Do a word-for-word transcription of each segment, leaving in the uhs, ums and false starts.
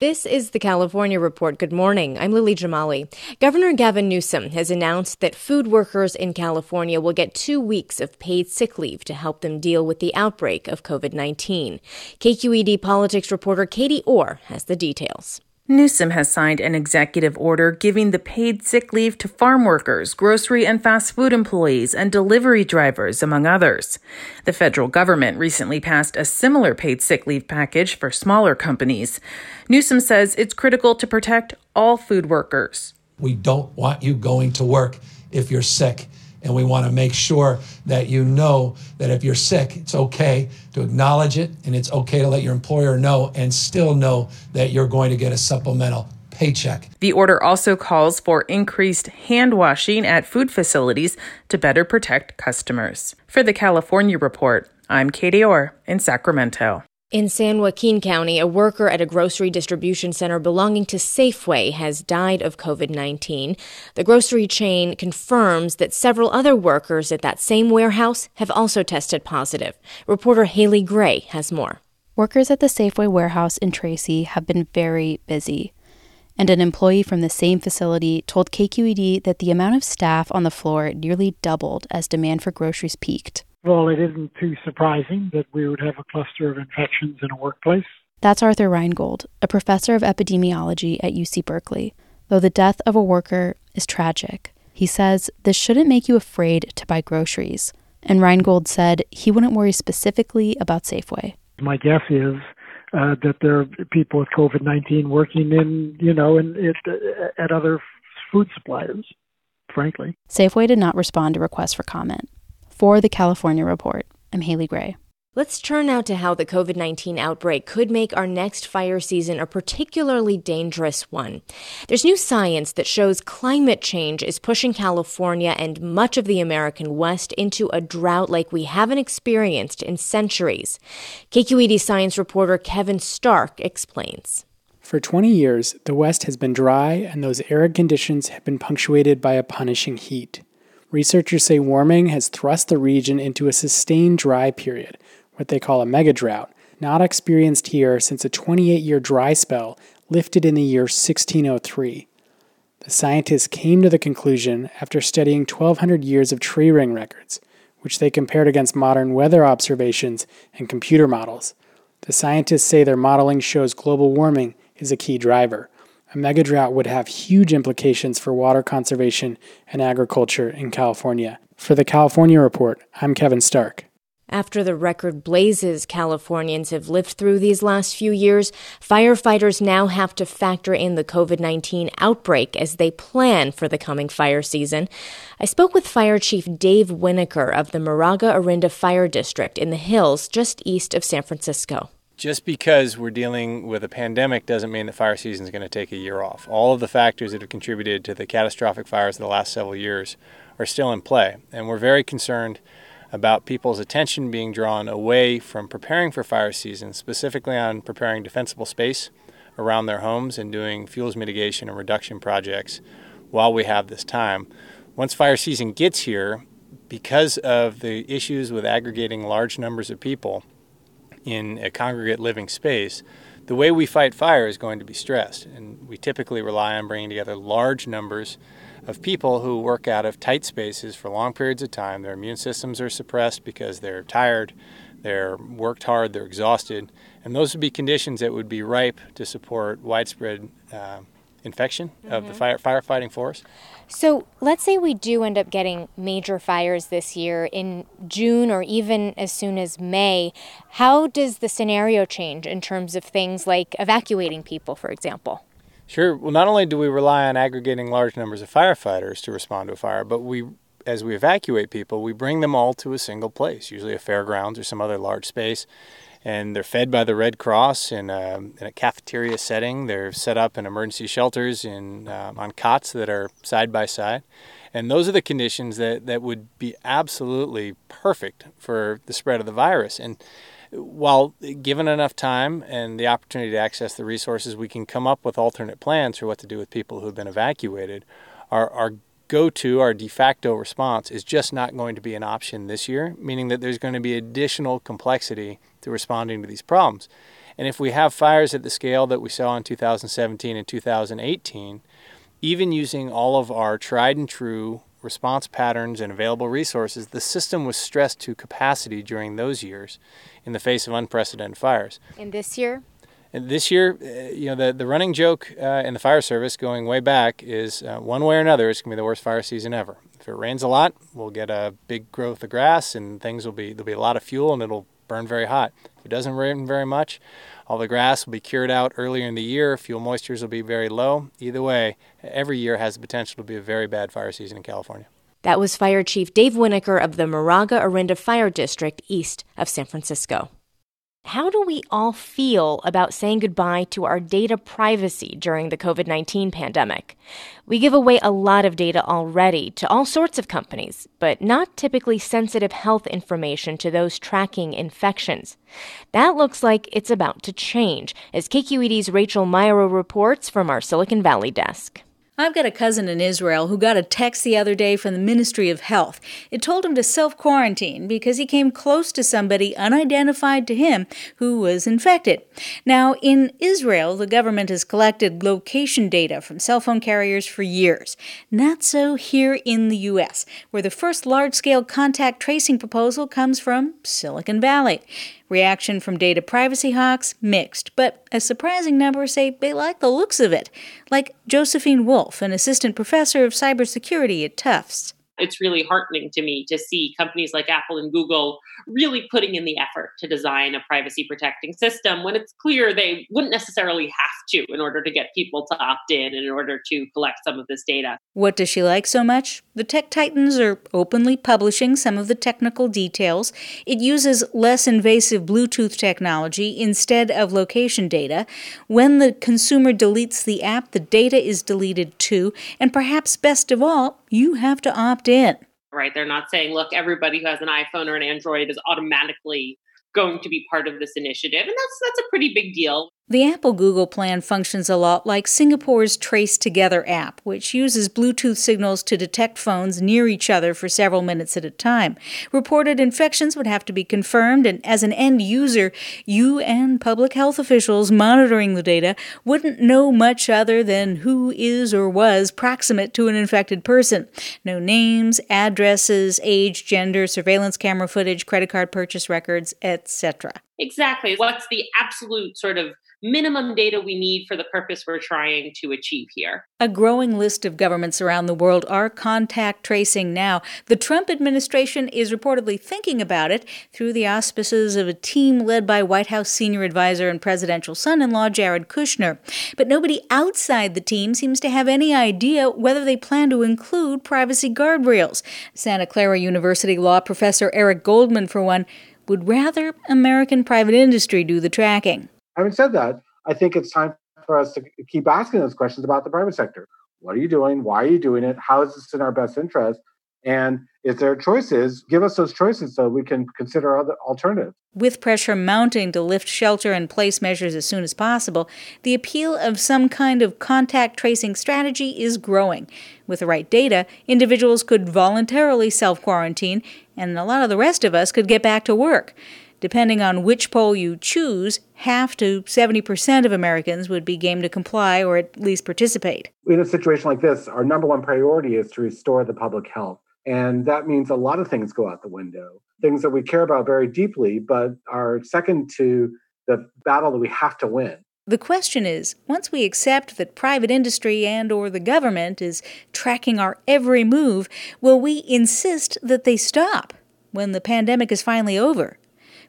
This is the California Report. Good morning. I'm Lily Jamali. Governor Gavin Newsom has announced that food workers in California will get two weeks of paid sick leave to help them deal with the outbreak of covid nineteen. K Q E D politics reporter Katie Orr has the details. Newsom has signed an executive order giving the paid sick leave to farm workers, grocery and fast food employees, and delivery drivers, among others. The federal government recently passed a similar paid sick leave package for smaller companies. Newsom says it's critical to protect all food workers. We don't want you going to work if you're sick, and we want to make sure that you know that if you're sick, it's okay to acknowledge it, and it's okay to let your employer know and still know that you're going to get a supplemental paycheck. The order also calls for increased hand washing at food facilities to better protect customers. For the California Report, I'm Katie Orr in Sacramento. In San Joaquin County, a worker at a grocery distribution center belonging to Safeway has died of covid nineteen. The grocery chain confirms that several other workers at that same warehouse have also tested positive. Reporter Haley Gray has more. Workers at the Safeway warehouse in Tracy have been very busy, and an employee from the same facility told K Q E D that the amount of staff on the floor nearly doubled as demand for groceries peaked. Well, it isn't too surprising that we would have a cluster of infections in a workplace. That's Arthur Reingold, a professor of epidemiology at U C Berkeley. Though the death of a worker is tragic, he says this shouldn't make you afraid to buy groceries. And Reingold said he wouldn't worry specifically about Safeway. My guess is uh, that there are people with covid nineteen working in, you know, in, in, at other food suppliers, frankly. Safeway did not respond to requests for comment. For the California Report, I'm Haley Gray. Let's turn now to how the covid nineteen outbreak could make our next fire season a particularly dangerous one. There's new science that shows climate change is pushing California and much of the American West into a drought like we haven't experienced in centuries. K Q E D science reporter Kevin Stark explains. For twenty years, the West has been dry, and those arid conditions have been punctuated by a punishing heat. Researchers say warming has thrust the region into a sustained dry period, what they call a megadrought, not experienced here since a twenty-eight year dry spell lifted in the year sixteen oh three. The scientists came to the conclusion after studying twelve hundred years of tree ring records, which they compared against modern weather observations and computer models. The scientists say their modeling shows global warming is a key driver. A megadrought would have huge implications for water conservation and agriculture in California. For the California Report, I'm Kevin Stark. After the record blazes Californians have lived through these last few years, firefighters now have to factor in the covid nineteen outbreak as they plan for the coming fire season. I spoke with Fire Chief Dave Winnacker of the Moraga-Orinda Fire District in the hills just east of San Francisco. Just because we're dealing with a pandemic doesn't mean the fire season is going to take a year off. All of the factors that have contributed to the catastrophic fires of the last several years are still in play. And we're very concerned about people's attention being drawn away from preparing for fire season, specifically on preparing defensible space around their homes and doing fuels mitigation and reduction projects while we have this time. Once fire season gets here, because of the issues with aggregating large numbers of people in a congregate living space, the way we fight fire is going to be stressed. And we typically rely on bringing together large numbers of people who work out of tight spaces for long periods of time. Their immune systems are suppressed because they're tired, they're worked hard, they're exhausted. And those would be conditions that would be ripe to support widespread uh, infection mm-hmm. of the fire firefighting forest. So let's say we do end up getting major fires this year in June or even as soon as May. How does the scenario change in terms of things like evacuating people, for example? Sure. Well, not only do we rely on aggregating large numbers of firefighters to respond to a fire, but we, as we evacuate people, we bring them all to a single place, usually a fairgrounds or some other large space. And they're fed by the Red Cross in a, in a cafeteria setting. They're set up in emergency shelters in um, on cots that are side by side. And those are the conditions that, that would be absolutely perfect for the spread of the virus. And while given enough time and the opportunity to access the resources, we can come up with alternate plans for what to do with people who have been evacuated. Our, our go-to, our de facto response is just not going to be an option this year, meaning that there's going to be additional complexity to responding to these problems. And if we have fires at the scale that we saw in two thousand seventeen and two thousand eighteen, even using all of our tried and true response patterns and available resources, the system was stressed to capacity during those years in the face of unprecedented fires. And this year? And this year, you know, the, the running joke uh, in the fire service going way back is uh, one way or another, it's going to be the worst fire season ever. If it rains a lot, we'll get a big growth of grass and things will be, there'll be a lot of fuel and it'll burn very hot. If it doesn't rain very much, all the grass will be cured out earlier in the year. Fuel moistures will be very low. Either way, every year has the potential to be a very bad fire season in California. That was Fire Chief Dave Winnacker of the Moraga-Orinda Fire District east of San Francisco. How do we all feel about saying goodbye to our data privacy during the COVID nineteen pandemic? We give away a lot of data already to all sorts of companies, but not typically sensitive health information to those tracking infections. That looks like it's about to change, as K Q E D's Rachael Myrow reports from our Silicon Valley desk. I've got a cousin in Israel who got a text the other day from the Ministry of Health. It told him to self-quarantine because he came close to somebody unidentified to him who was infected. Now, in Israel, the government has collected location data from cell phone carriers for years. Not so here in the U S, where the first large-scale contact tracing proposal comes from Silicon Valley. Reaction from data privacy hawks? Mixed, but a surprising number say they like the looks of it, like Josephine Wolf, an assistant professor of cybersecurity at Tufts. It's really heartening to me to see companies like Apple and Google really putting in the effort to design a privacy-protecting system when it's clear they wouldn't necessarily have to in order to get people to opt in and in order to collect some of this data. What does she like so much? The tech titans are openly publishing some of the technical details. It uses less invasive Bluetooth technology instead of location data. When the consumer deletes the app, the data is deleted too. And perhaps best of all, you have to opt in. Right. They're not saying, look, everybody who has an iPhone or an Android is automatically going to be part of this initiative. And that's that's a pretty big deal. The Apple-Google plan functions a lot like Singapore's TraceTogether app, which uses Bluetooth signals to detect phones near each other for several minutes at a time. Reported infections would have to be confirmed, and as an end user, you and public health officials monitoring the data wouldn't know much other than who is or was proximate to an infected person. No names, addresses, age, gender, surveillance camera footage, credit card purchase records, et cetera. Exactly. What's the absolute sort of minimum data we need for the purpose we're trying to achieve here? A growing list of governments around the world are contact tracing now. The Trump administration is reportedly thinking about it through the auspices of a team led by White House senior advisor and presidential son-in-law Jared Kushner. But nobody outside the team seems to have any idea whether they plan to include privacy guardrails. Santa Clara University law professor Eric Goldman, for one, would rather American private industry do the tracking. Having said that, I think it's time for us to keep asking those questions about the private sector. What are you doing? Why are you doing it? How is this in our best interest? And if there are choices, give us those choices so we can consider other alternatives. With pressure mounting to lift shelter-in-place measures as soon as possible, the appeal of some kind of contact tracing strategy is growing. With the right data, individuals could voluntarily self-quarantine, and a lot of the rest of us could get back to work. Depending on which poll you choose, half to seventy percent of Americans would be game to comply or at least participate. In a situation like this, our number one priority is to restore the public health. And that means a lot of things go out the window, things that we care about very deeply, but are second to the battle that we have to win. The question is, once we accept that private industry and or the government is tracking our every move, will we insist that they stop when the pandemic is finally over?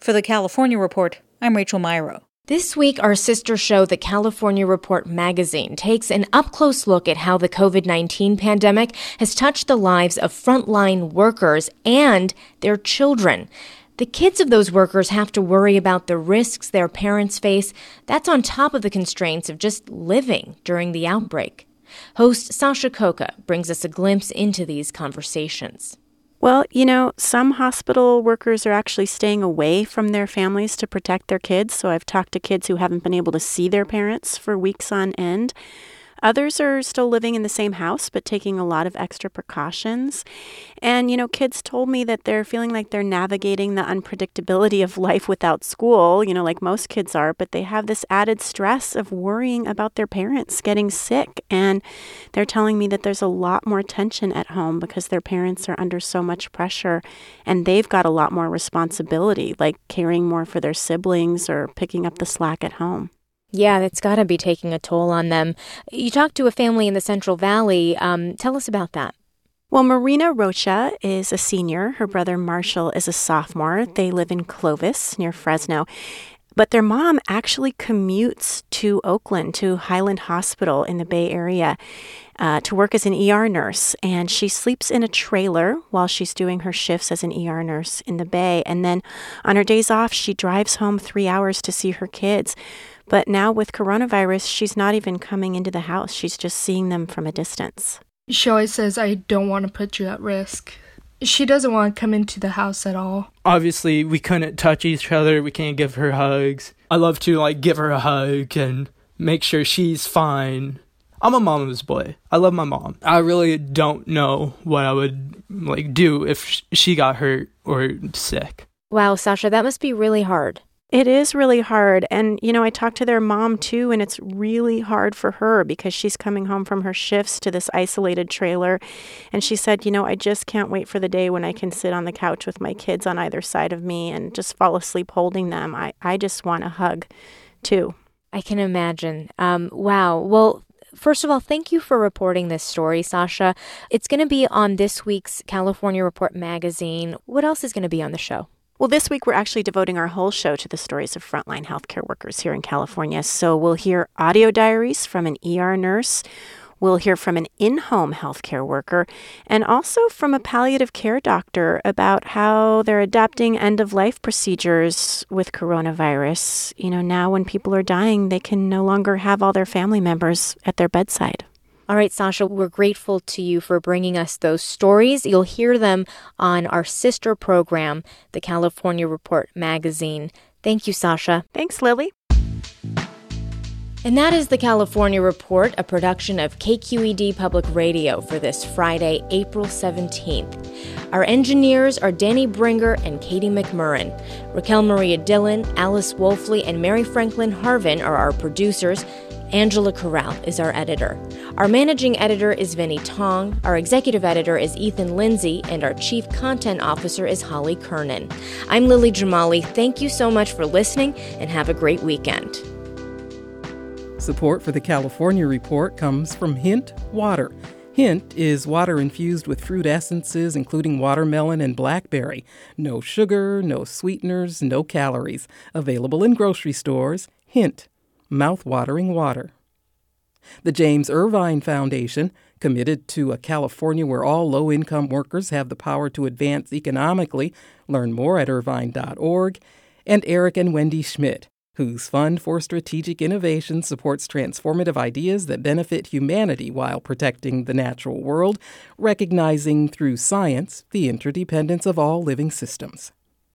For the California Report, I'm Rachael Myrow. This week, our sister show, the California Report Magazine, takes an up-close look at how the covid nineteen pandemic has touched the lives of frontline workers and their children. The kids of those workers have to worry about the risks their parents face. That's on top of the constraints of just living during the outbreak. Host Sasha Khokha brings us a glimpse into these conversations. Well, you know, some hospital workers are actually staying away from their families to protect their kids. So I've talked to kids who haven't been able to see their parents for weeks on end. Others are still living in the same house, but taking a lot of extra precautions. And, you know, kids told me that they're feeling like they're navigating the unpredictability of life without school, you know, like most kids are, but they have this added stress of worrying about their parents getting sick. And they're telling me that there's a lot more tension at home because their parents are under so much pressure and they've got a lot more responsibility, like caring more for their siblings or picking up the slack at home. Yeah, that's got to be taking a toll on them. You talked to a family in the Central Valley. Um, tell us about that. Well, Marina Rocha is a senior. Her brother Marshall is a sophomore. They live in Clovis near Fresno. But their mom actually commutes to Oakland, to Highland Hospital in the Bay Area, uh, to work as an E R nurse. And she sleeps in a trailer while she's doing her shifts as an E R nurse in the Bay. And then on her days off, she drives home three hours to see her kids. But now with coronavirus, she's not even coming into the house. She's just seeing them from a distance. She always says, I don't want to put you at risk. She doesn't want to come into the house at all. Obviously, we couldn't touch each other. We can't give her hugs. I love to, like, give her a hug and make sure she's fine. I'm a mama's boy. I love my mom. I really don't know what I would, like, do if she got hurt or sick. Wow, Sasha, that must be really hard. It is really hard. And, you know, I talked to their mom, too, and it's really hard for her because she's coming home from her shifts to this isolated trailer. And she said, you know, I just can't wait for the day when I can sit on the couch with my kids on either side of me and just fall asleep holding them. I, I just want a hug, too. I can imagine. Um, wow. Well, first of all, thank you for reporting this story, Sasha. It's going to be on this week's California Report magazine. What else is going to be on the show? Well, this week, we're actually devoting our whole show to the stories of frontline healthcare workers here in California. So we'll hear audio diaries from an E R nurse. We'll hear from an in-home healthcare worker and also from a palliative care doctor about how they're adapting end-of-life procedures with coronavirus. You know, now when people are dying, they can no longer have all their family members at their bedside. All right, Sasha, we're grateful to you for bringing us those stories. You'll hear them on our sister program, the California Report Magazine. Thank you, Sasha. Thanks, Lily. And that is the California Report, a production of K Q E D Public Radio for this Friday, April seventeenth. Our engineers are Danny Bringer and Katie McMurrin. Raquel Maria Dillon, Alice Wolfley, and Mary Franklin Harvin are our producers. Angela Corral is our editor. Our managing editor is Vinnie Tong. Our executive editor is Ethan Lindsay. And our chief content officer is Holly Kernan. I'm Lily Jamali. Thank you so much for listening and have a great weekend. Support for the California Report comes from Hint Water. Hint is water infused with fruit essences, including watermelon and blackberry. No sugar, no sweeteners, no calories. Available in grocery stores. Hint. Mouth-watering water. The James Irvine Foundation, committed to a California where all low-income workers have the power to advance economically. Learn more at irvine dot org. And Eric and Wendy Schmidt, whose Fund for Strategic Innovation supports transformative ideas that benefit humanity while protecting the natural world, recognizing through science the interdependence of all living systems.